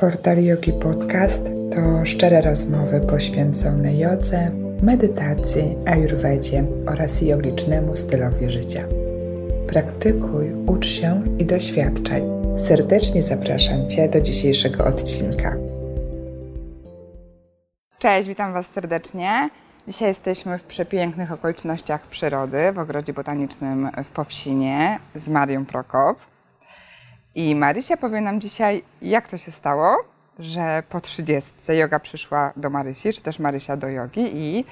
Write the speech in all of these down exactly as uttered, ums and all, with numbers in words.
Portal Jogi Podcast to szczere rozmowy poświęcone jodze, medytacji, ajurwedzie oraz jogicznemu stylowi życia. Praktykuj, ucz się i doświadczaj. Serdecznie zapraszam Cię do dzisiejszego odcinka. Cześć, witam Was serdecznie. Dzisiaj jesteśmy w przepięknych okolicznościach przyrody w Ogrodzie Botanicznym w Powsinie z Marią Prokop. I Marysia powie nam dzisiaj, jak to się stało, że po trzydziestce joga przyszła do Marysi, czy też Marysia do jogi i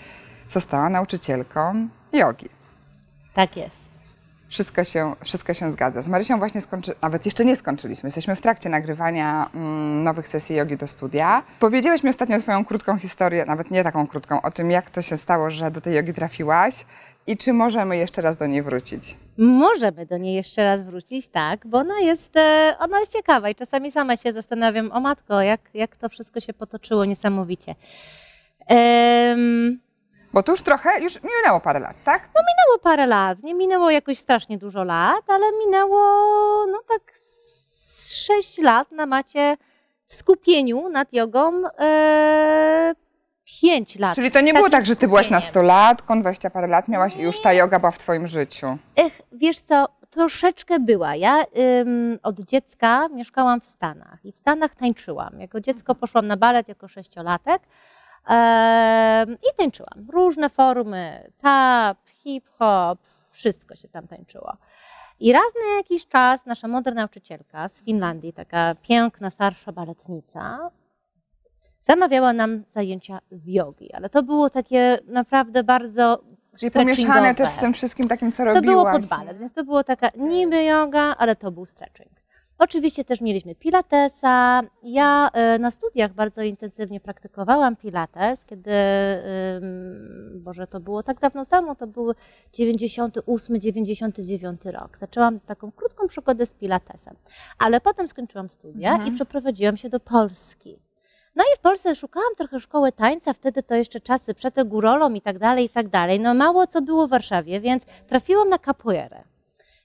została nauczycielką jogi. Tak jest. Wszystko się, wszystko się zgadza. Z Marysią właśnie skończyliśmy, nawet jeszcze nie skończyliśmy. Jesteśmy w trakcie nagrywania mm, nowych sesji jogi do studia. Powiedziałaś mi ostatnio Twoją krótką historię, nawet nie taką krótką, o tym, jak to się stało, że do tej jogi trafiłaś i czy możemy jeszcze raz do niej wrócić. Możemy do niej jeszcze raz wrócić, tak, bo ona jest, ona jest ciekawa i czasami sama się zastanawiam, o matko, jak, jak to wszystko się potoczyło niesamowicie. Um... Bo to już trochę, już minęło parę lat, tak? No minęło parę lat, nie minęło jakoś strasznie dużo lat, ale minęło no tak sześć lat na macie w skupieniu nad jogą, pięć lat. Czyli to nie było tak, że ty byłaś nastolatką, dwadzieścia parę lat miałaś i już ta joga była w twoim życiu. Ech, wiesz co, troszeczkę była. Ja ym, od dziecka mieszkałam w Stanach i w Stanach tańczyłam. Jako dziecko poszłam na balet jako sześciolatek. I tańczyłam. Różne formy, tap, hip-hop, wszystko się tam tańczyło. I raz na jakiś czas nasza mądra nauczycielka z Finlandii, taka piękna, starsza baletnica, zamawiała nam zajęcia z jogi, ale to było takie naprawdę bardzo czyli pomieszane też z tym wszystkim takim, co robiłaś. To było pod balet, więc to było taka niby joga, ale to był stretching. Oczywiście też mieliśmy pilatesa. Ja na studiach bardzo intensywnie praktykowałam pilates, kiedy, Boże, to było tak dawno temu, to był dziewięćdziesiąty ósmy dziewięćdziesiąty dziewiąty rok. Zaczęłam taką krótką przygodę z pilatesem, ale potem skończyłam studia mhm. i przeprowadziłam się do Polski. No i w Polsce szukałam trochę szkoły tańca, wtedy to jeszcze czasy przed górolą i tak dalej, i tak dalej. No mało co było w Warszawie, więc trafiłam na capoeirę.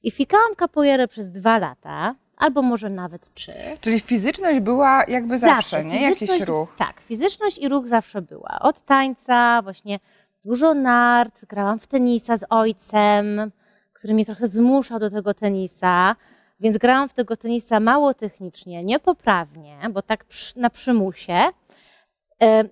I fikałam capoeirę przez dwa lata. Albo może nawet trzy. Czyli fizyczność była jakby zawsze, zawsze nie? Jakiś ruch. Tak, fizyczność i ruch zawsze była. Od tańca, właśnie dużo nart, grałam w tenisa z ojcem, który mnie trochę zmuszał do tego tenisa, więc grałam w tego tenisa mało technicznie, niepoprawnie, bo tak na przymusie.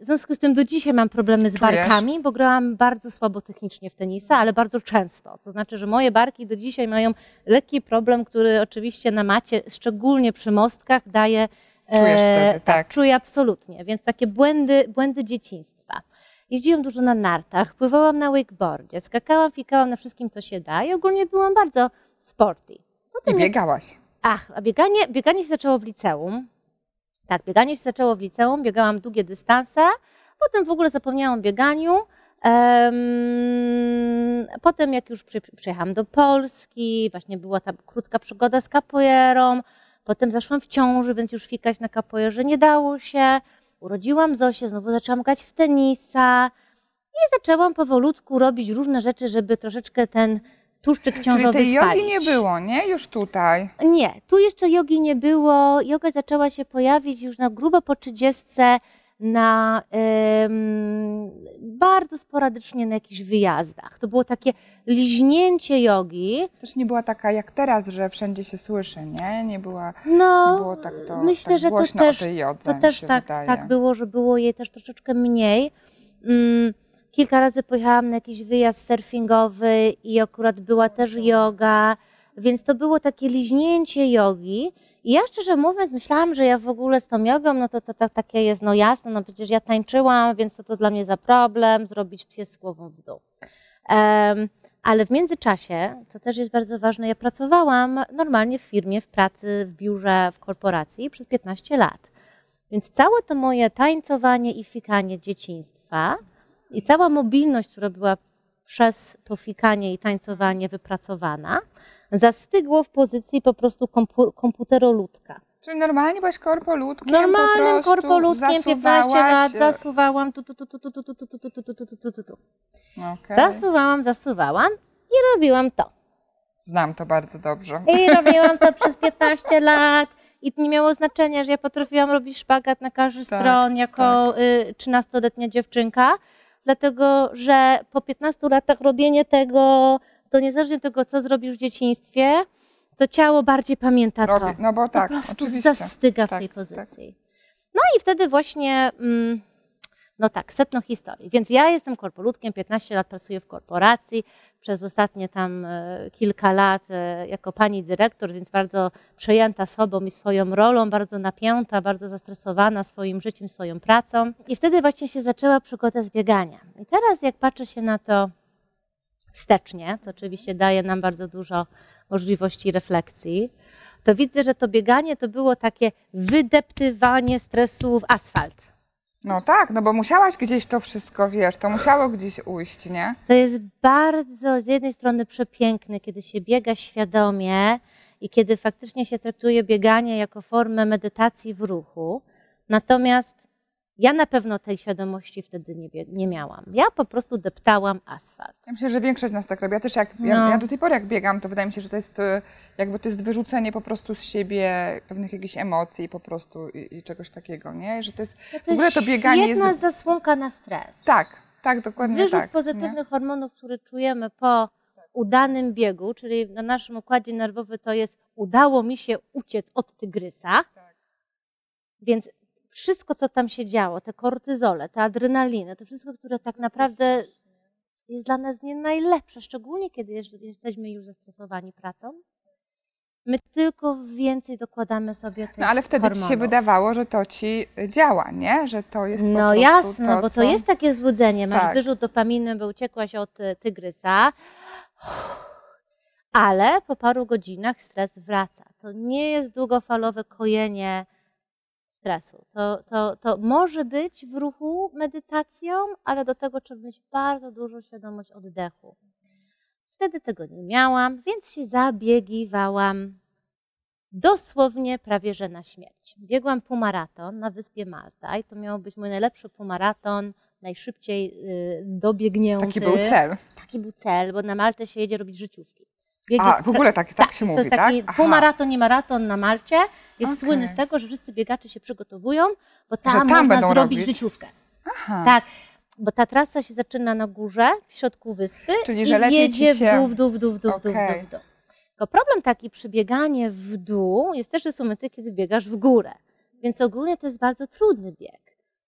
W związku z tym do dzisiaj mam problemy z Czujesz? barkami, bo grałam bardzo słabo technicznie w tenisa, ale bardzo często. To znaczy, że moje barki do dzisiaj mają lekki problem, który oczywiście na macie, szczególnie przy mostkach, daje... Czujesz e, wtedy, tak, tak. Czuję absolutnie, więc takie błędy, błędy dzieciństwa. Jeździłam dużo na nartach, pływałam na wakeboardzie, skakałam, fikałam na wszystkim, co się da i ogólnie byłam bardzo sporty. I biegałaś. Ach, a bieganie, bieganie się zaczęło w liceum. Tak, bieganie się zaczęło w liceum, biegałam długie dystanse, potem w ogóle zapomniałam o bieganiu. Potem jak już przyjechałam do Polski, właśnie była ta krótka przygoda z capoeirą, potem zaszłam w ciąży, więc już fikać na capoeirze nie dało się. Urodziłam Zosię, znowu zaczęłam grać w tenisa i zaczęłam powolutku robić różne rzeczy, żeby troszeczkę ten... tłuszczyk ciążowy spalić. Czyli tej jogi nie było, nie? Już tutaj. Nie, tu jeszcze jogi nie było. Joga zaczęła się pojawić już na grubo po trzydziestce, na ym, bardzo sporadycznie na jakichś wyjazdach. To było takie liźnięcie jogi. Też nie była taka jak teraz, że wszędzie się słyszy, nie? Nie była, no, nie było tak to myślę, tak że to też, jodze, to też tak, tak było, że było jej też troszeczkę mniej. Mm. Kilka razy pojechałam na jakiś wyjazd surfingowy i akurat była też joga, więc to było takie liźnięcie jogi. I ja szczerze mówiąc myślałam, że ja w ogóle z tą jogą, no to, to, to takie jest, no jasne, no przecież ja tańczyłam, więc to, to dla mnie za problem, zrobić pies z głową w dół. Um, ale w międzyczasie, to też jest bardzo ważne, ja pracowałam normalnie w firmie, w pracy, w biurze, w korporacji przez piętnaście lat. Więc całe to moje tańcowanie i fikanie dzieciństwa i cała mobilność, która była przez to fikanie i tańcowanie wypracowana, zastygło w pozycji po prostu kompu- komputeroludka. Czyli normalnie byłaś korpoludkiem? Normalnym korpoludkiem, piętnaście lat, zasuwałam, tu, tu, tu, tu, tu, tu, tu, tu, tu, tu, tu, tu, tu, tu. Okay. Zasuwałam, zasuwałam i robiłam to. Znam to bardzo dobrze. I robiłam to przez piętnaście lat. i nie miało znaczenia, że ja potrafiłam robić szpagat na każdej tak, stronie jako trzynastoletnia tak. dziewczynka, dlatego że po piętnastu latach robienie tego, to niezależnie od tego, co zrobisz w dzieciństwie, to ciało bardziej pamięta Robi, to. No bo tak, po prostu oczywiście. zastyga tak, w tej pozycji. Tak. No i wtedy właśnie, mm, no tak, setno historii. Więc ja jestem korpolutkiem, piętnaście lat pracuję w korporacji, przez ostatnie tam e, kilka lat e, jako pani dyrektor, więc bardzo przejęta sobą i swoją rolą, bardzo napięta, bardzo zastresowana swoim życiem, swoją pracą. I wtedy właśnie się zaczęła przygoda z bieganiem. I teraz jak patrzę się na to wstecznie, to oczywiście daje nam bardzo dużo możliwości refleksji, to widzę, że to bieganie to było takie wydeptywanie stresu w asfalt. No tak, no bo musiałaś gdzieś to wszystko, wiesz, to musiało gdzieś ujść, nie? To jest bardzo z jednej strony przepiękne, kiedy się biega świadomie i kiedy faktycznie się traktuje bieganie jako formę medytacji w ruchu. Natomiast ja na pewno tej świadomości wtedy nie, nie miałam. Ja po prostu deptałam asfalt. Ja myślę, że większość z nas tak robi. Ja też jak, no. ja, ja do tej pory jak biegam, to wydaje mi się, że to jest jakby to jest wyrzucenie po prostu z siebie pewnych jakichś emocji po prostu i, i czegoś takiego, nie? Że to jest, no to w ogóle jest to bieganie jest... jedna zasłonka na stres. Tak, tak, dokładnie Wyrzut tak. pozytywnych nie? hormonów, które czujemy po udanym biegu, czyli na naszym układzie nerwowym to jest udało mi się uciec od tygrysa, tak. więc wszystko, co tam się działo, te kortyzole, te adrenaliny, to wszystko, które tak naprawdę jest dla nas nie najlepsze, szczególnie kiedy jesteśmy już zestresowani pracą, my tylko więcej dokładamy sobie tych No ale wtedy hormonów. Ci się wydawało, że to ci działa, nie? Że to jest po No jasne, to, bo to co... jest takie złudzenie. Masz tak. wyrzut dopaminy, bo uciekłaś od tygrysa, ale po paru godzinach stres wraca. To nie jest długofalowe kojenie stresu. To, to, to może być w ruchu medytacją, ale do tego trzeba mieć bardzo dużą świadomość oddechu. Wtedy tego nie miałam, więc się zabiegiwałam dosłownie prawie że na śmierć. Biegłam półmaraton na wyspie Malta i to miał być mój najlepszy półmaraton, najszybciej yy, dobiegnięty. Taki był cel. Taki był cel, bo na Maltę się jedzie robić życiówki. Bieg A, w ogóle tak, tak, tak się mówi, tak? To jest taki Aha. półmaraton i maraton na Malcie. Jest okay. słynny z tego, że wszyscy biegacze się przygotowują, bo tam, tam można będą zrobić robić. życiówkę. Aha. Tak, bo ta trasa się zaczyna na górze, w środku wyspy Czyli, i jedzie się... w dół, w dół, w dół, w dół, okay. w dół, w dół. Tylko problem taki przy bieganiu w dół jest też, że są momenty, kiedy biegasz w górę. Więc ogólnie to jest bardzo trudny bieg.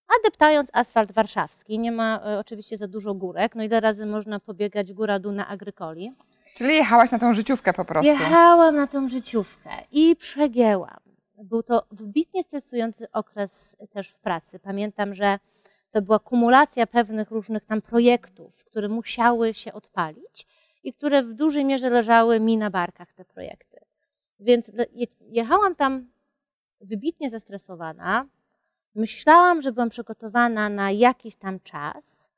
A deptając asfalt warszawski, nie ma e, oczywiście za dużo górek. No ile razy można pobiegać góra-dół na Agrykoli? Czyli jechałaś na tą życiówkę po prostu. Jechałam na tą życiówkę i przegięłam. Był to wybitnie stresujący okres też w pracy. Pamiętam, że to była kumulacja pewnych różnych tam projektów, które musiały się odpalić i które w dużej mierze leżały mi na barkach, te projekty. Więc jechałam tam wybitnie zestresowana. Myślałam, że byłam przygotowana na jakiś tam czas.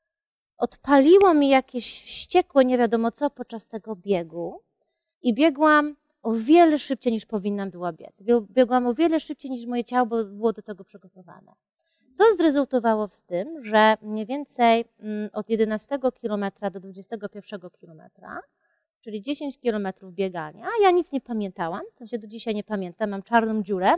Odpaliło mi jakieś wściekłe nie wiadomo co podczas tego biegu i biegłam o wiele szybciej niż powinnam była biec. Biegłam o wiele szybciej niż moje ciało było do tego przygotowane. Co zrezultowało z tym, że mniej więcej od jedenastego kilometra do dwudziestego pierwszego kilometra, czyli dziesięć kilometrów biegania, ja nic nie pamiętałam, w sensie do dzisiaj nie pamiętam, mam czarną dziurę.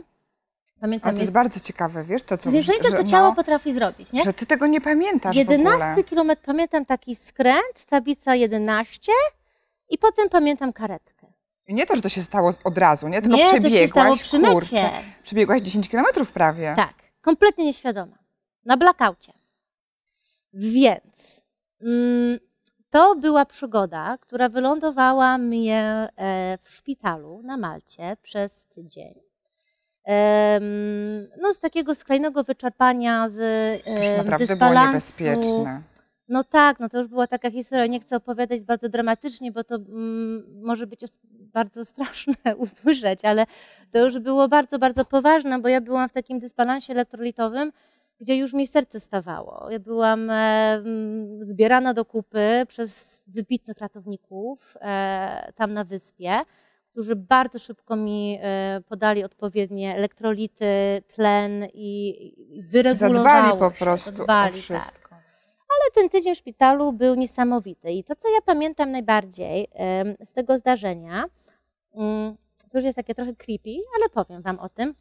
Pamiętam, A to jest bardzo ciekawe, wiesz, to co... Zresztą to, co ciało no, potrafi zrobić, nie? Że ty tego nie pamiętasz jedenasty kilometr, pamiętam taki skręt, tablica jedenaście i potem pamiętam karetkę. I nie to, że to się stało od razu, nie? Tylko nie, przebiegłaś, to się stało przy mecie. Kurczę, przebiegłaś dziesięć kilometrów prawie. Tak, kompletnie nieświadoma, na blackoucie. Więc mm, to była przygoda, która wylądowała mnie e, w szpitalu na Malcie przez tydzień. No z takiego skrajnego wyczerpania, z dysbalansu. To było niebezpieczne. No tak, no to już była taka historia, nie chcę opowiadać bardzo dramatycznie, bo to mm, może być bardzo straszne usłyszeć, ale to już było bardzo, bardzo poważne, bo ja byłam w takim dysbalansie elektrolitowym, gdzie już mi serce stawało. Ja byłam e, zbierana do kupy przez wybitnych ratowników e, tam na wyspie, którzy bardzo szybko mi podali odpowiednie elektrolity, tlen i wyregulowało Zadbali po prostu się, zadbali, o wszystko. Tak. Ale ten tydzień w szpitalu był niesamowity. I to, co ja pamiętam najbardziej z tego zdarzenia, to już jest takie trochę creepy, ale powiem wam o tym,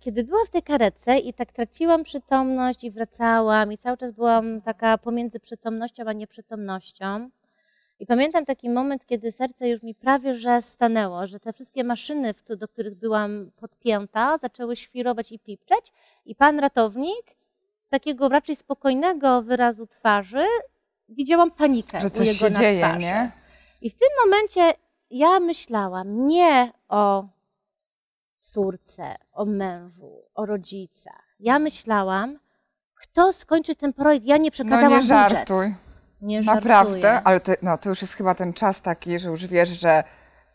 Kiedy byłam w tej karetce i tak traciłam przytomność i wracałam i cały czas byłam taka pomiędzy przytomnością a nieprzytomnością. I pamiętam taki moment, kiedy serce już mi prawie że stanęło, że te wszystkie maszyny, do których byłam podpięta, zaczęły świrować i pipczeć. I pan ratownik z takiego raczej spokojnego wyrazu twarzy widziałam panikę że coś u jego się na dzieje, twarzy. Nie? I w tym momencie ja myślałam nie o córce, o mężu, o rodzicach. Ja myślałam, kto skończy ten projekt, ja nie przekazałam no nie żartuj. Budżet. Nie naprawdę, żartuję. Ale to, no, to już jest chyba ten czas taki, że już wiesz, że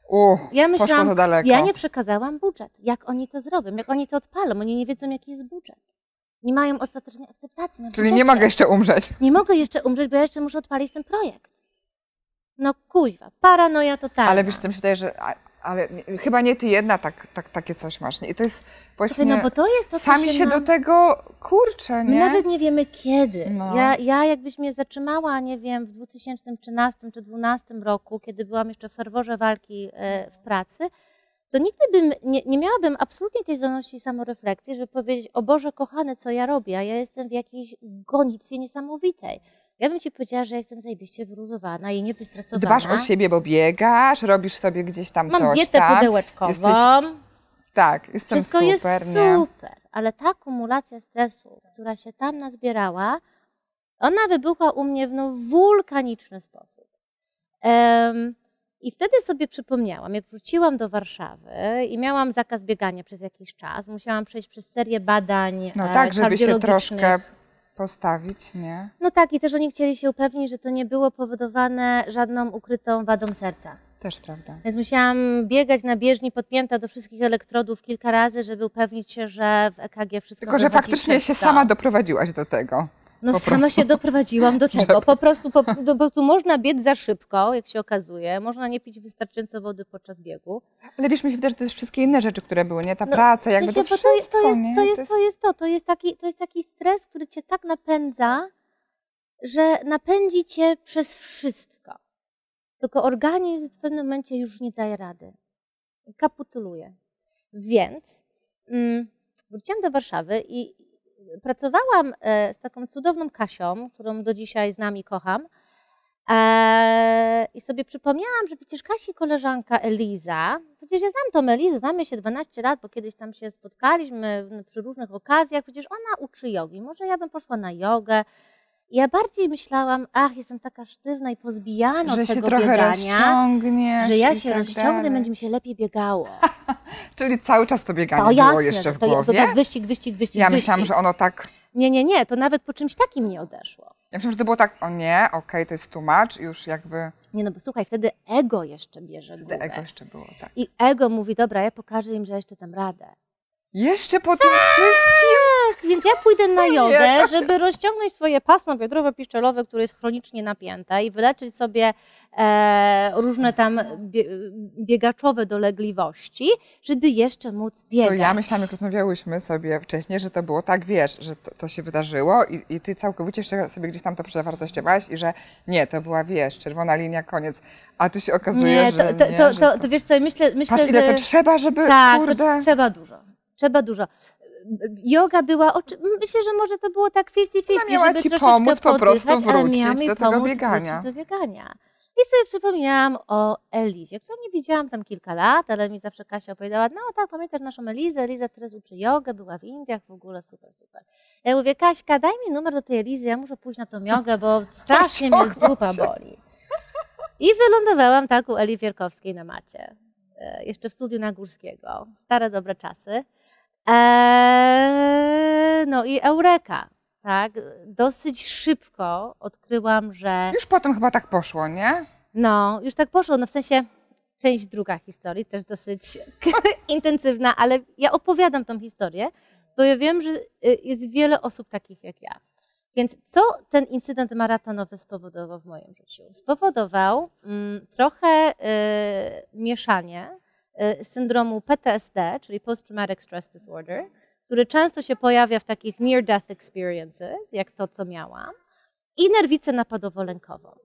uh, ja myślałam, poszło za daleko. Ja nie przekazałam budżet. Jak oni to zrobią? Jak oni to odpalą? Oni nie wiedzą, jaki jest budżet. Nie mają ostatecznej akceptacji na Czyli budżecie. Nie mogę jeszcze umrzeć. Nie mogę jeszcze umrzeć, bo ja jeszcze muszę odpalić ten projekt. No kuźwa, paranoja totalna. Ale wiesz, co mi się wydaje, że... A, ale nie, chyba nie ty jedna tak, tak, takie coś masz. I to jest właśnie... Słuchaj, no bo to jest to, sami się, się nam... do tego kurczę, nie? My nawet nie wiemy kiedy. No. Ja, ja jakbyś mnie zatrzymała, nie wiem, w dwa tysiące trzynastym czy dwunastym roku, kiedy byłam jeszcze w ferworze walki e, w pracy, to nigdy bym, nie, nie miałabym absolutnie tej zdolności samorefleksji, żeby powiedzieć, o Boże kochany, co ja robię, a ja jestem w jakiejś gonitwie niesamowitej. Ja bym ci powiedziała, że jestem zajebiście wyluzowana i niewystresowana. Dbasz o siebie, bo biegasz, robisz sobie gdzieś tam mam coś. Mam dietę tak? pudełeczkową. Jesteś... Tak, jestem wszystko super. Wszystko jest nie? super, ale ta kumulacja stresu, która się tam nazbierała, ona wybuchła u mnie w no, wulkaniczny sposób. Um, I wtedy sobie przypomniałam, jak wróciłam do Warszawy i miałam zakaz biegania przez jakiś czas, musiałam przejść przez serię badań no tak, żeby się troszkę... postawić, nie? No tak, i też oni chcieli się upewnić, że to nie było powodowane żadną ukrytą wadą serca. Też prawda. Więc musiałam biegać na bieżni podpięta do wszystkich elektrodów kilka razy, żeby upewnić się, że w E K G wszystko Tylko, że faktycznie czysto. Się sama doprowadziłaś do tego. No po sama prostu. Się doprowadziłam do tego. Po prostu, po, po prostu można biec za szybko, jak się okazuje. Można nie pić wystarczająco wody podczas biegu. Ale wiesz, mi się wydaje, że to jest wszystkie inne rzeczy, które były, nie? Ta no, praca, jakby w sensie, to wszystko, to jest to, jest, nie? To, jest, to, jest to. To, jest taki, to jest taki stres, który cię tak napędza, że napędzi cię przez wszystko. Tylko organizm w pewnym momencie już nie daje rady. Kaputuluje. Więc mm, wróciłam do Warszawy i pracowałam z taką cudowną Kasią, którą do dzisiaj z nami kocham eee, i sobie przypomniałam, że przecież Kasi koleżanka Eliza, przecież ja znam tą Elizę, znamy się dwanaście lat, bo kiedyś tam się spotkaliśmy przy różnych okazjach, przecież ona uczy jogi, może ja bym poszła na jogę. Ja bardziej myślałam, ach, jestem taka sztywna i pozbijana od tego biegania, że ja się tak rozciągnę, będzie mi się lepiej biegało. Czyli cały czas to bieganie to było jasne, jeszcze w to, głowie? To tak wyścig, wyścig, wyścig, Ja myślałam, wyścig. Że ono tak... Nie, nie, nie, to nawet po czymś takim nie odeszło. Ja myślałam, że to było tak, o nie, okej, okay, to jest too much, już jakby... Nie, no bo słuchaj, wtedy ego jeszcze bierze wtedy górę. Ego jeszcze było, tak. I ego mówi, dobra, ja pokażę im, że jeszcze dam radę. Jeszcze po tym wszystkim? Więc ja pójdę na jogę, żeby rozciągnąć swoje pasmo biodrowo-piszczelowe, które jest chronicznie napięte i wyleczyć sobie e, różne tam bie, biegaczowe dolegliwości, żeby jeszcze móc biegać. To ja myślałam, jak rozmawiałyśmy sobie wcześniej, że to było tak, wiesz, że to, to się wydarzyło i, i ty całkowicie jeszcze sobie gdzieś tam to przewartościowałaś i że nie, to była, wiesz, czerwona linia, koniec, a tu się okazuje, nie, to, że to, nie, to, to, to, to wiesz co, myślę, myślę patrz, ile że... to trzeba, żeby, tak, kurde... Tak, trzeba dużo, trzeba dużo. Yoga była, myślę, że może to było tak pięćdziesiąt pięćdziesiąt, miała żeby ci troszeczkę pomóc po prostu wrócić do tego biegania. do biegania. I sobie przypomniałam o Elizie, którą nie widziałam tam kilka lat, ale mi zawsze Kasia opowiadała, no tak, pamiętasz naszą Elizę, Eliza teraz uczy jogę, była w Indiach, w ogóle super, super. Ja mówię, Kaśka, daj mi numer do tej Elizy, ja muszę pójść na tą jogę, bo strasznie mnie dupa boli. I wylądowałam tak u Eli Wierkowskiej na macie, jeszcze w studiu na Górskiego, stare dobre czasy. Eee, no i eureka, tak? Dosyć szybko odkryłam, że... Już potem chyba tak poszło, nie? No, już tak poszło, no w sensie część druga historii, też dosyć intensywna, ale ja opowiadam tą historię, bo ja wiem, że jest wiele osób takich jak ja. Więc co ten incydent maratonowy spowodował w moim życiu? Spowodował mm, trochę yy, mieszanie syndromu P T S D, czyli Post-Traumatic Stress Disorder, który często się pojawia w takich near-death experiences, jak to, co miałam, i nerwicę napadowo-lękową.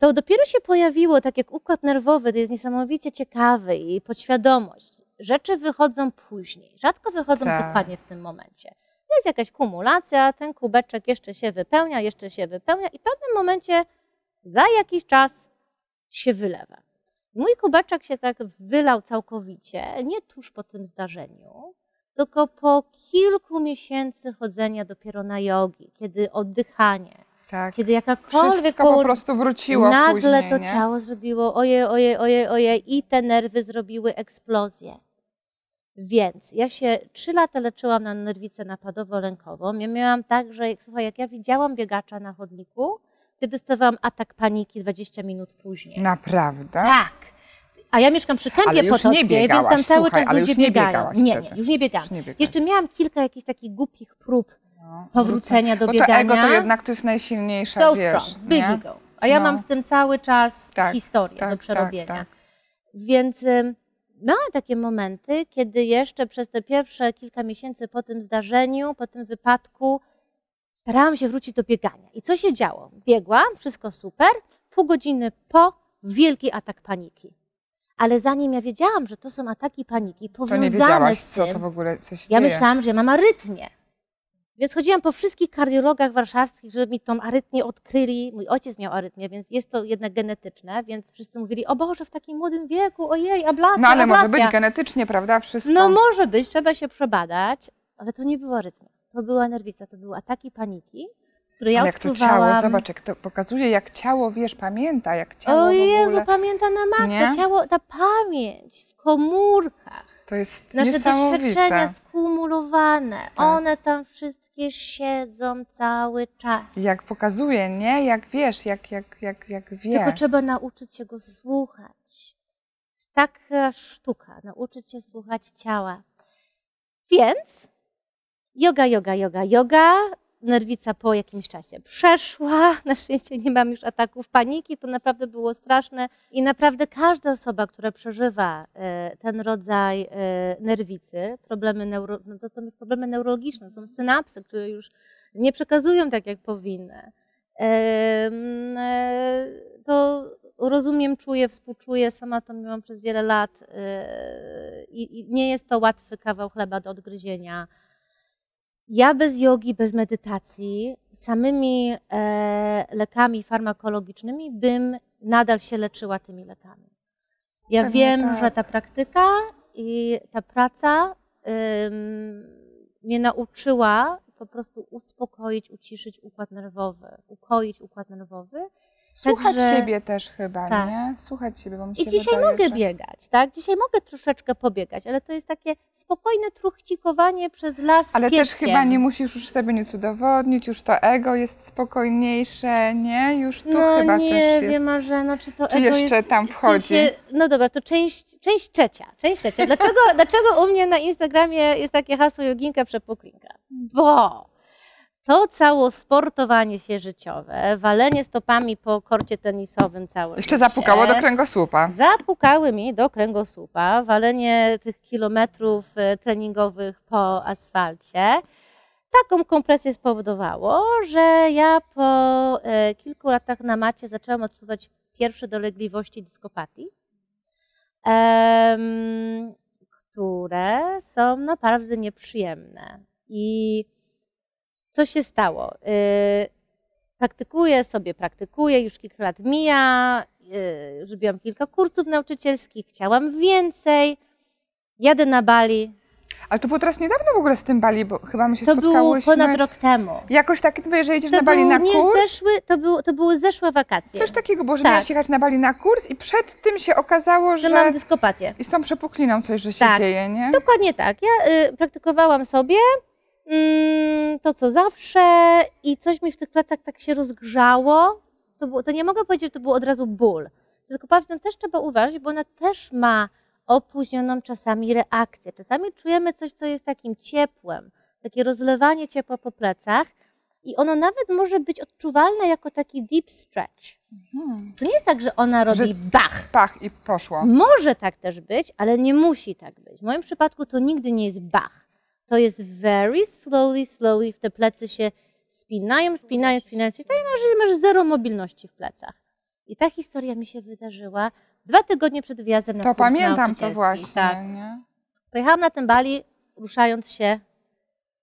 To dopiero się pojawiło, tak jak układ nerwowy, to jest niesamowicie ciekawy i podświadomość. rzeczy wychodzą później, rzadko wychodzą tak. dokładnie w tym momencie. Jest jakaś kumulacja, ten kubeczek jeszcze się wypełnia, jeszcze się wypełnia i w pewnym momencie za jakiś czas się wylewa. Mój kubeczek się tak wylał całkowicie, nie tuż po tym zdarzeniu, tylko po kilku miesięcy chodzenia dopiero na jogi, kiedy oddychanie, tak. kiedy jakakolwiek... Wszystko po prostu wróciło nagle później. Nagle to nie? ciało zrobiło ojej, ojej, ojej, ojej i te nerwy zrobiły eksplozję. Więc ja się trzy lata leczyłam na nerwicę napadowo-lękową. Ja miałam tak, że słuchaj, jak ja widziałam biegacza na chodniku, to dostawałam atak paniki dwadzieścia minut później. Naprawdę? Tak. A ja mieszkam przy Kępie Potockiej, więc tam cały słuchaj, czas ludzie już nie biegają. Nie, nie, już nie biegałam. Już nie Jeszcze miałam kilka jakichś takich głupich prób no, powrócenia wrócę. do biegania. Bo to ego to jednak to jest najsilniejsza, so wiesz. Strong, big ego. A ja no. mam z tym cały czas tak, historię tak, do przerobienia. Tak, tak. Więc... Miałam takie momenty, kiedy jeszcze przez te pierwsze kilka miesięcy po tym zdarzeniu, po tym wypadku starałam się wrócić do biegania. I co się działo? Biegłam, wszystko super, pół godziny po wielki atak paniki. Ale zanim ja wiedziałam, że to są ataki paniki powiązane z tym... To nie wiedziałaś, co to w ogóle coś dzieje. Ja myślałam, że ja mam arytmię. Więc chodziłam po wszystkich kardiologach warszawskich, żeby mi tą arytmię odkryli. Mój ojciec miał arytmię, więc jest to jednak genetyczne, więc wszyscy mówili, o Boże, w takim młodym wieku, ojej, ablacja, No ale ablacja. może być genetycznie, prawda, wszystko? No może być, trzeba się przebadać, ale to nie była arytmia, to była nerwica, to były ataki paniki, które ja ale odczuwałam. Jak to ciało, zobacz, jak to pokazuje, jak ciało, wiesz, pamięta, jak ciało o Jezu, w ogóle... pamięta na maksa, ciało, ta pamięć w komórkach. To jest nasze doświadczenia skumulowane, tak. one tam wszystkie siedzą cały czas. Jak pokazuje, nie? Jak wiesz, jak, jak, jak, jak wie. Tylko trzeba nauczyć się go słuchać. Jest taka sztuka, nauczyć się słuchać ciała. Więc joga, joga, joga, joga. Nerwica po jakimś czasie przeszła. Na szczęście nie mam już ataków paniki. To naprawdę było straszne. I naprawdę każda osoba, która przeżywa ten rodzaj nerwicy, problemy neuro... no to są problemy neurologiczne, są synapsy, które już nie przekazują tak, jak powinny. To rozumiem, czuję, współczuję. Sama to miałam przez wiele lat. I nie jest to łatwy kawał chleba do odgryzienia. Ja bez jogi, bez medytacji, samymi e, lekami farmakologicznymi bym nadal się leczyła tymi lekami. Ja Pewnie wiem, tak. że ta praktyka i ta praca y, mnie nauczyła po prostu uspokoić, uciszyć układ nerwowy, ukoić układ nerwowy. Słuchać Także, siebie też chyba, tak. nie? Słuchać siebie, bo mi się I dzisiaj wydaje, mogę że... biegać, tak? Dzisiaj mogę troszeczkę pobiegać, ale to jest takie spokojne truchcikowanie przez las Ale pieskiem. Też chyba nie musisz już sobie nic udowodnić, już to ego jest spokojniejsze, nie? Już to no chyba nie, też jest... No nie wiem, Marzeno, czy to czy ego jeszcze jest, tam wchodzi? W sensie, no dobra, to część, część trzecia, część trzecia. Dlaczego, dlaczego u mnie na Instagramie jest takie hasło joginka przepuklinka? Bo... To całe sportowanie się życiowe, walenie stopami po korcie tenisowym całe Jeszcze życie, zapukało do kręgosłupa. Zapukały mi do kręgosłupa, walenie tych kilometrów treningowych po asfalcie. Taką kompresję spowodowało, że ja po kilku latach na macie zaczęłam odczuwać pierwsze dolegliwości dyskopatii, które są naprawdę nieprzyjemne. I co się stało? Yy, praktykuję sobie, praktykuję, już kilka lat mija, yy, zrobiłam kilka kursów nauczycielskich, chciałam więcej, jadę na Bali. Ale to było teraz niedawno w ogóle z tym Bali, bo chyba my się to spotkałyśmy... To było ponad rok temu. Jakoś tak, że jedziesz to na Bali na kurs? Zeszły, to, był, to były zeszłe wakacje. Coś takiego było, że tak. miałaś jechać na Bali na kurs i przed tym się okazało, że... Że mam dyskopatię. I z tą przepukliną coś, że się tak. dzieje, nie? Dokładnie tak. Ja yy, praktykowałam sobie... to co zawsze i coś mi w tych plecach tak się rozgrzało, to, było, to nie mogę powiedzieć, że to był od razu ból. Z dyskopatią też trzeba uważać, bo ona też ma opóźnioną czasami reakcję. Czasami czujemy coś, co jest takim ciepłem, takie rozlewanie ciepła po plecach i ono nawet może być odczuwalne jako taki deep stretch. Mhm. To nie jest tak, że ona robi że bach. Bach i poszło. Może tak też być, ale nie musi tak być. W moim przypadku to nigdy nie jest bach. To jest very slowly, slowly, w te plecy się spinają, spinają, spinają. I tak masz, masz zero mobilności w plecach. I ta historia mi się wydarzyła dwa tygodnie przed wyjazdem na kurs nauczycielski. To pamiętam to właśnie, tak. nie? Pojechałam na ten Bali, ruszając się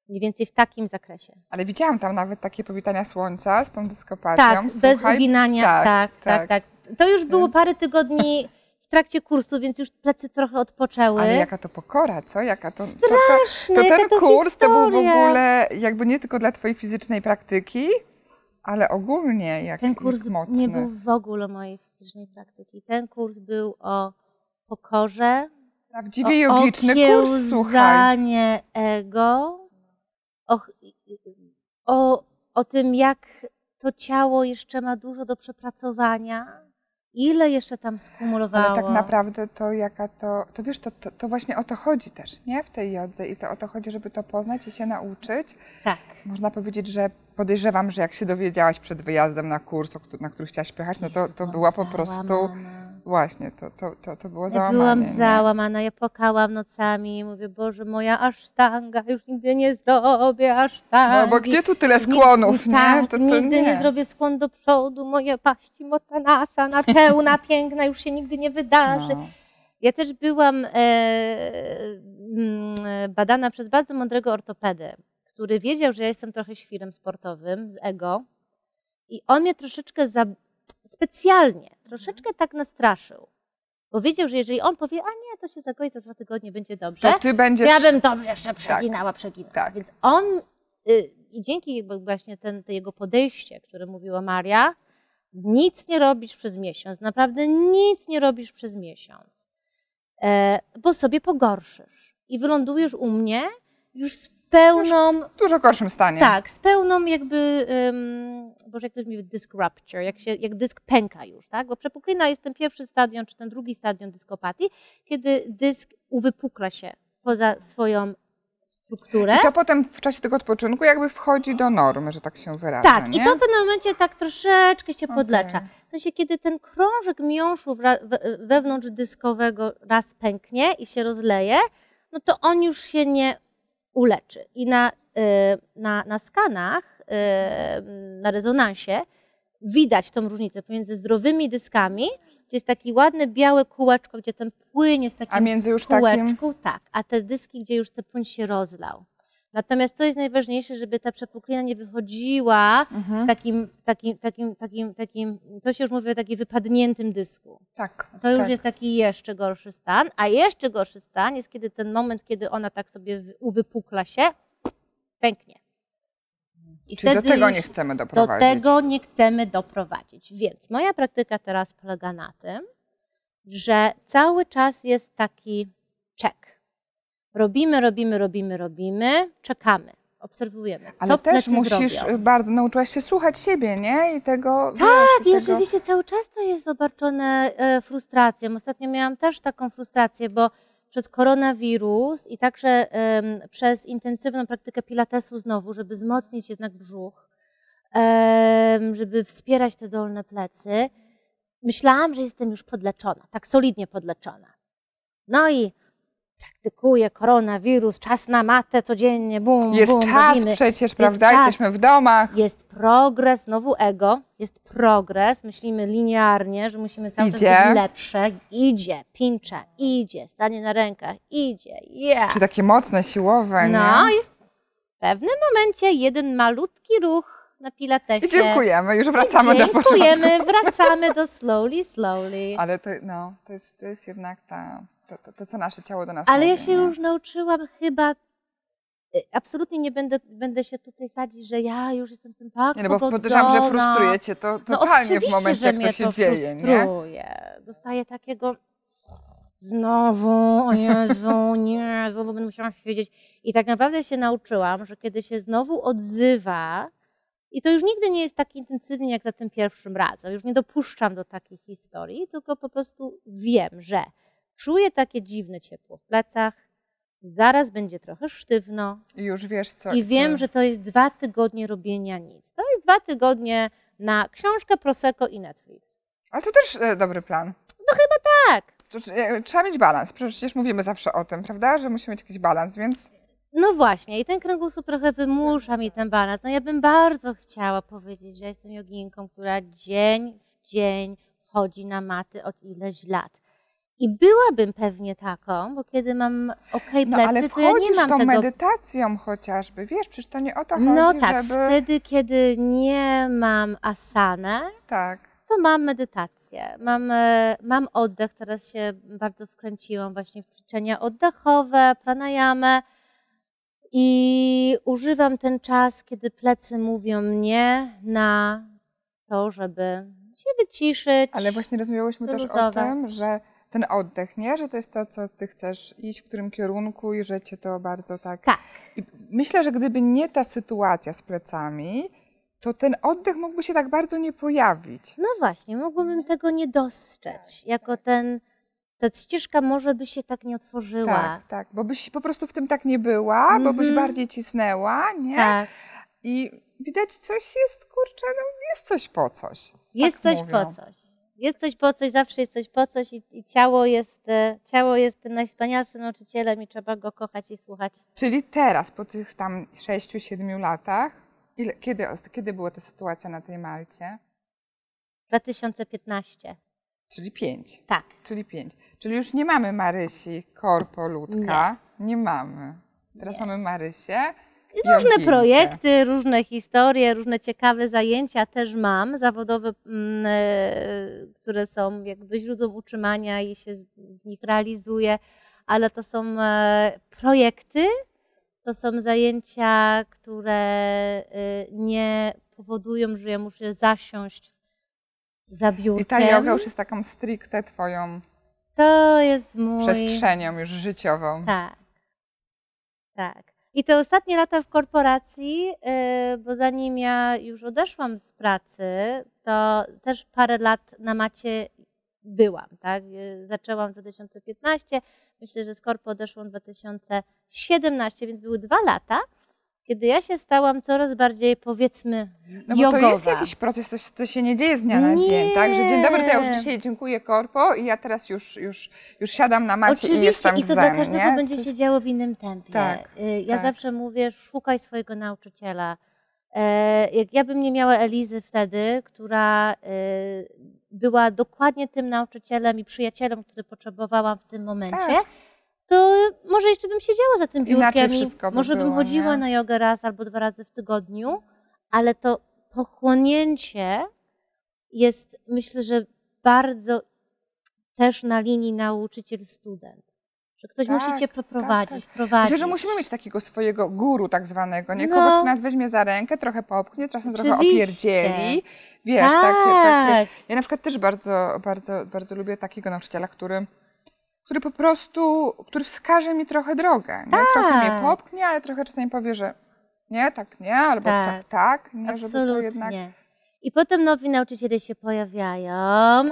mniej więcej w takim zakresie. Ale widziałam tam nawet takie powitania słońca z tą dyskopatią. Tak, słuchaj, bez uginania. Tak tak, tak, tak, tak. To już było parę tygodni w trakcie kursu, więc już plecy trochę odpoczęły. Ale jaka to pokora, co? Jaka to, Strasznie, to, to, to ten to kurs historia. To był w ogóle jakby nie tylko dla twojej fizycznej praktyki, ale ogólnie jak mocny. Ten kurs mocny. Nie był w ogóle mojej fizycznej praktyki. Ten kurs był o pokorze, prawdziwie jogiczny kurs, słuchaj. Ego, o, o, o tym, jak to ciało jeszcze ma dużo do przepracowania, ile jeszcze tam skumulowało. Ale tak naprawdę to jaka to, to wiesz, to, to, to właśnie o to chodzi też, nie? W tej jodze i to o to chodzi, żeby to poznać i się nauczyć. Tak. Można powiedzieć, że podejrzewam, że jak się dowiedziałaś przed wyjazdem na kurs, na który chciałaś pojechać, no to, to była po prostu... Właśnie, to, to, to, to było załamanie. Ja byłam nie? załamana, ja płakałam nocami i mówię, Boże, moja asztanga, już nigdy nie zrobię asztangi. No bo gdzie tu tyle skłonów, nigdy, nie? Tak, to, to nigdy nie. nie zrobię skłon do przodu, moja paści motanasa na pełna, piękna, już się nigdy nie wydarzy. No. Ja też byłam e, badana przez bardzo mądrego ortopedę, który wiedział, że ja jestem trochę świrem sportowym, z ego i on mnie troszeczkę za... specjalnie, troszeczkę tak nastraszył, bo wiedział, że jeżeli on powie, a nie, to się zagoi, za dwa tygodnie będzie dobrze, to ty będziesz... ja bym dobrze jeszcze przeginała, tak, przeginała. Tak. Więc on, y, i dzięki właśnie ten, to jego podejście, które mówiła Maria, nic nie robisz przez miesiąc, naprawdę nic nie robisz przez miesiąc, e, bo sobie pogorszysz i wylądujesz u mnie już z pełną... Już w dużo gorszym stanie. Tak, z pełną jakby... Um, Boże, jak ktoś mówi disk rupture, jak, się, jak dysk pęka już, tak? Bo przepuklina jest ten pierwszy stadion, czy ten drugi stadion dyskopatii, kiedy dysk uwypukla się poza swoją strukturę. I to potem w czasie tego odpoczynku jakby wchodzi do normy, że tak się wyraża, tak, nie? I to w pewnym momencie tak troszeczkę się okay. podlecza. W sensie, kiedy ten krążek miąższu wewnątrz dyskowego raz pęknie i się rozleje, no to on już się nie... uleczy. I na, y, na, na skanach, y, na rezonansie widać tą różnicę pomiędzy zdrowymi dyskami, gdzie jest takie ładne białe kółeczko, gdzie ten płyn jest w takim a między już kółeczku, takim... tak, a te dyski, gdzie już ten płyn się rozlał. Natomiast co jest najważniejsze, żeby ta przepuklina nie wychodziła mhm. w takim, takim, takim, takim, takim, to się już mówi o takim wypadniętym dysku. Tak. To już tak. jest taki jeszcze gorszy stan, a jeszcze gorszy stan jest kiedy ten moment, kiedy ona tak sobie uwypukla się, pęknie. I czyli do tego nie chcemy doprowadzić. Do tego nie chcemy doprowadzić. Więc moja praktyka teraz polega na tym, że cały czas jest taki check. Robimy, robimy, robimy, robimy, czekamy, obserwujemy, co ale też musisz, zrobią. Bardzo nauczyłaś się słuchać siebie, nie? I tego... Tak, wiesz, i tego... oczywiście cały czas to jest obarczone e, frustracją. Ostatnio miałam też taką frustrację, bo przez koronawirus i także e, przez intensywną praktykę pilatesu znowu, żeby wzmocnić jednak brzuch, e, żeby wspierać te dolne plecy, myślałam, że jestem już podleczona, tak solidnie podleczona. No i... praktykuję koronawirus, czas na matę codziennie, bum, jest bum, czas mówimy. Przecież, jest prawda? Czas. Jesteśmy w domach. Jest progres, znowu ego, jest progres, myślimy linearnie, że musimy cały idzie. Czas być lepsze. Idzie, pincze, idzie, stanie na rękach, idzie, yeah. Czyli takie mocne, siłowe, no nie? I w pewnym momencie jeden malutki ruch na pilatesie. I dziękujemy, już wracamy dziękujemy, do początku. Dziękujemy, wracamy do slowly, slowly. Ale to, no, to, jest, to jest jednak ta... To, to, to, co nasze ciało do nas ale mówi, ja się nie? już nauczyłam chyba, absolutnie nie będę, będę się tutaj sadzić, że ja już jestem tym tak pogodzona. Nie, bo podejrzewam, że frustruje cię to totalnie no, w momencie, jak to się to dzieje. Frustruje. Dostaję takiego, znowu, o Jezu, nie, znowu będę musiała siedzieć. I tak naprawdę się nauczyłam, że kiedy się znowu odzywa, i to już nigdy nie jest tak intensywnie, jak za tym pierwszym razem. Już nie dopuszczam do takiej historii, tylko po prostu wiem, że czuję takie dziwne ciepło w plecach, zaraz będzie trochę sztywno. I już wiesz co. I wiem, chcę. Że to jest dwa tygodnie robienia nic. To jest dwa tygodnie na książkę, Prosecco i Netflix. Ale to też e, dobry plan. No chyba tak. Trzeba mieć balans, przecież mówimy zawsze o tym, prawda, że musimy mieć jakiś balans, więc... No właśnie i ten kręgosłup trochę wymusza mi ten balans. No ja bym bardzo chciała powiedzieć, że jestem joginką, która dzień w dzień chodzi na maty od ileś lat. I byłabym pewnie taką, bo kiedy mam okej plecy, no, ale to ja nie mam tą tego... medytacją chociażby, wiesz, przecież to nie o to chodzi, no tak, żeby... wtedy, kiedy nie mam asanę, tak, to mam medytację, mam, mam oddech, teraz się bardzo wkręciłam właśnie w ćwiczenia oddechowe, pranayamę i używam ten czas, kiedy plecy mówią nie, na to, żeby się wyciszyć. Ale właśnie rozmawiałyśmy też o tym, że ten oddech, nie? Że to jest to, co ty chcesz iść, w którym kierunku i że cię to bardzo tak... Tak. I myślę, że gdyby nie ta sytuacja z plecami, to ten oddech mógłby się tak bardzo nie pojawić. No właśnie, mógłbym tego nie dostrzec. Jako ten... Ta ścieżka może by się tak nie otworzyła. Tak, tak, bo byś po prostu w tym tak nie była, mm-hmm. bo byś bardziej cisnęła, nie? Tak. I widać, coś jest, kurczę, no jest coś po coś. Jest tak coś mówią. po coś. Jest coś po coś, zawsze jest coś po coś i, i ciało jest ciało jest tym najwspanialszym nauczycielem i trzeba go kochać i słuchać. Czyli teraz, po tych tam sześciu, siedmiu latach, ile, kiedy, kiedy była ta sytuacja na tej Malcie? dwa tysiące piętnaście. Czyli pięć. Tak. Czyli pięć. Czyli już nie mamy Marysi, korpo, Ludka. Nie, nie mamy. Teraz nie. mamy Marysię. I różne i projekty, różne historie, różne ciekawe zajęcia też mam, zawodowe, które są jakby źródłem utrzymania i się z nich realizuje, ale to są projekty, to są zajęcia, które nie powodują, że ja muszę zasiąść za biurkiem. I ta joga już jest taką stricte twoją to jest mój... przestrzenią już życiową. Tak, tak. I te ostatnie lata w korporacji, bo zanim ja już odeszłam z pracy, to też parę lat na macie byłam, tak? Zaczęłam w dwa tysiące piętnaście, myślę, że z korpo odeszłam w dwa tysiące siedemnaście, więc były dwa lata, kiedy ja się stałam coraz bardziej, powiedzmy, no bo jogowa. To jest jakiś proces, to się, to się nie dzieje z dnia na nie. dzień, tak? Że dzień dobry, to ja już dzisiaj dziękuję korpo i ja teraz już, już, już siadam na macie. Oczywiście, i jestem Oczywiście, i to dla każdego nie? będzie to się jest... działo w innym tempie. Tak, ja tak. zawsze mówię, szukaj swojego nauczyciela. Jak ja bym nie miała Elizy wtedy, która była dokładnie tym nauczycielem i przyjacielem, który potrzebowałam w tym momencie, tak. to może jeszcze bym siedziała za tym biurkiem i może bym chodziła nie? na jogę raz albo dwa razy w tygodniu, ale to pochłonięcie jest, myślę, że bardzo też na linii nauczyciel-student. Że ktoś tak, musi cię poprowadzić, tak, tak. prowadzić. Myślę, że musimy mieć takiego swojego guru tak zwanego, nie? Kogoś, kto nas weźmie za rękę, trochę popchnie, czasem trochę opierdzieli. Wiesz, tak. tak. Ja na przykład też bardzo, bardzo, bardzo lubię takiego nauczyciela, który który po prostu, który wskaże mi trochę drogę, nie? Tak. Trochę mnie popchnie, ale trochę czasami powie, że nie, tak nie, albo tak, tak, tak nie, absolutnie. Żeby to jednak... I potem nowi nauczyciele się pojawiają,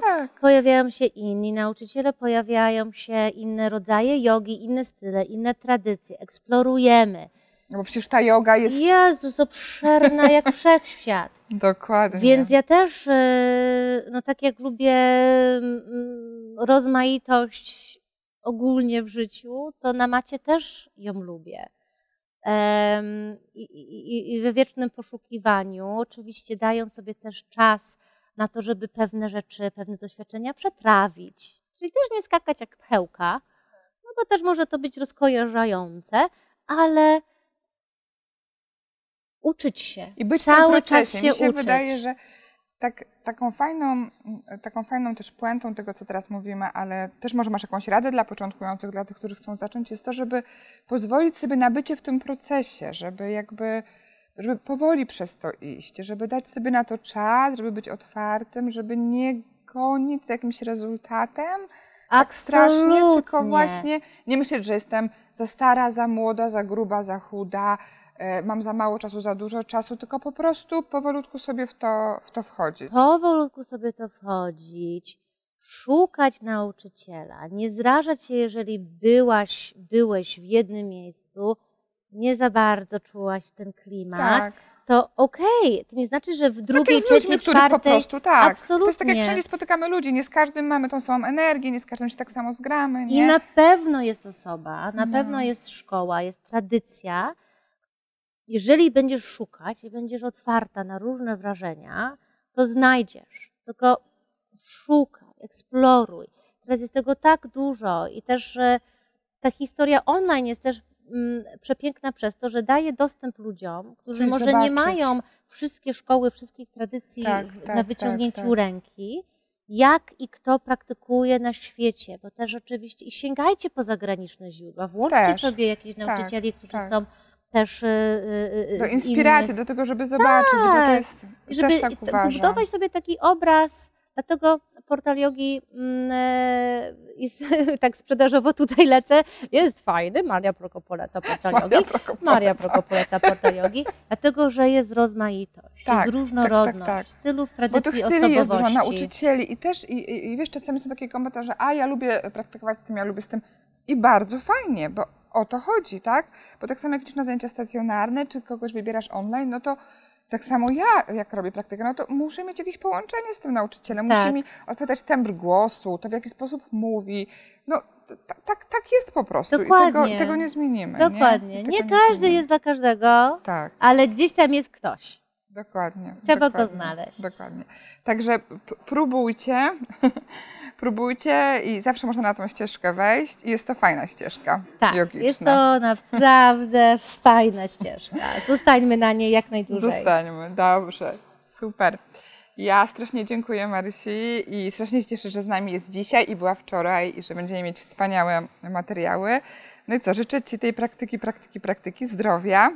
tak. pojawiają się inni nauczyciele, pojawiają się inne rodzaje jogi, inne style, inne tradycje, eksplorujemy. No bo przecież ta joga jest... Jezus, obszerna jak wszechświat. Dokładnie. Więc ja też, no tak jak lubię rozmaitość ogólnie w życiu, to na macie też ją lubię. Um, i, i, I we wiecznym poszukiwaniu, oczywiście dając sobie też czas na to, żeby pewne rzeczy, pewne doświadczenia przetrawić. Czyli też nie skakać jak pchełka, no bo też może to być rozkojarzające, ale uczyć się. I być cały czas się, Mi się uczyć. Wydaje, że tak, taką, fajną, taką fajną też puentą tego, co teraz mówimy, ale też może masz jakąś radę dla początkujących, dla tych, którzy chcą zacząć, jest to, żeby pozwolić sobie na bycie w tym procesie, żeby jakby żeby powoli przez to iść, żeby dać sobie na to czas, żeby być otwartym, żeby nie gonić z jakimś rezultatem. Absolutnie. Tak strasznie, tylko właśnie nie myśleć, że jestem za stara, za młoda, za gruba, za chuda, mam za mało czasu, za dużo czasu, tylko po prostu powolutku sobie w to, w to wchodzić. Powolutku sobie to wchodzić, szukać nauczyciela, nie zrażać się, jeżeli byłaś, byłeś w jednym miejscu, nie za bardzo czułaś ten klimat, tak. to okej, okay. to nie znaczy, że w drugiej, tak trzeciej, czwartej... po prostu, tak. Absolutnie. To jest tak, jak wszędzie spotykamy ludzi, nie z każdym mamy tą samą energię, nie z każdym się tak samo zgramy, nie? I na pewno jest osoba, na no. pewno jest szkoła, jest tradycja. Jeżeli będziesz szukać i będziesz otwarta na różne wrażenia, to znajdziesz. Tylko szukaj, eksploruj. Teraz jest tego tak dużo i też ta historia online jest też przepiękna przez to, że daje dostęp ludziom, którzy Coś może zobaczyć. nie mają wszystkie szkoły, wszystkich tradycji tak, tak, na wyciągnięciu tak, tak. ręki, jak i kto praktykuje na świecie, bo też oczywiście i sięgajcie po zagraniczne źródła, włączcie też. sobie jakichś nauczycieli, tak, którzy tak. są też yy, do inspiracji, innych. do tego, żeby zobaczyć, tak. bo to jest I żeby też tak uważam. budować sobie taki obraz, dlatego Portal Jogi jest tak sprzedażowo tutaj lecę, jest fajny, Maria Prokop poleca Portal Jogi, Maria Prokop poleca Portal Jogi, dlatego, że jest rozmaitość, tak, jest różnorodność, tak, tak, tak. stylów, tradycji, Bo tych styli osobowości. Jest dużo, nauczycieli i też, i, i, i wiesz, czasami są takie komentarze, a ja lubię praktykować z tym, ja lubię z tym i bardzo fajnie, bo o to chodzi, tak? Bo tak samo jak idziesz na zajęcia stacjonarne, czy kogoś wybierasz online, no to tak samo ja, jak robię praktykę, no to muszę mieć jakieś połączenie z tym nauczycielem, tak. muszę mi odpowiadać tembr głosu, to w jaki sposób mówi, no tak, tak, tak jest po prostu Dokładnie. i tego, tego nie zmienimy. Dokładnie, nie, nie każdy nie jest dla każdego, tak. ale gdzieś tam jest ktoś. Dokładnie. Trzeba dokładnie, go znaleźć. Dokładnie. Także próbujcie, próbujcie i zawsze można na tą ścieżkę wejść i jest to fajna ścieżka tak, jogiczna. Jest to naprawdę fajna ścieżka. Zostańmy na niej jak najdłużej. Zostańmy, dobrze, super. Ja strasznie dziękuję Marysi i strasznie się cieszę, że z nami jest dzisiaj i była wczoraj i że będziemy mieć wspaniałe materiały. No i co, życzę Ci tej praktyki, praktyki, praktyki, zdrowia.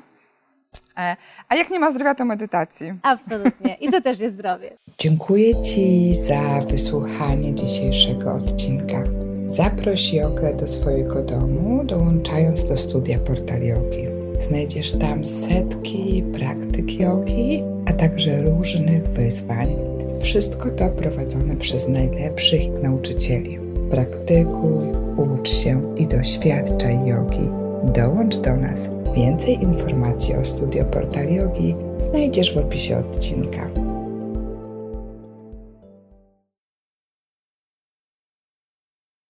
A jak nie ma zdrowia, to medytacji. Absolutnie. I to też jest zdrowie. Dziękuję Ci za wysłuchanie dzisiejszego odcinka. Zaproś jogę do swojego domu, dołączając do studia Portal Jogi. Znajdziesz tam setki praktyk jogi, a także różnych wyzwań. Wszystko to prowadzone przez najlepszych nauczycieli. Praktykuj, ucz się i doświadczaj jogi. Dołącz do nas. Więcej informacji o studio Portal Jogi znajdziesz w opisie odcinka.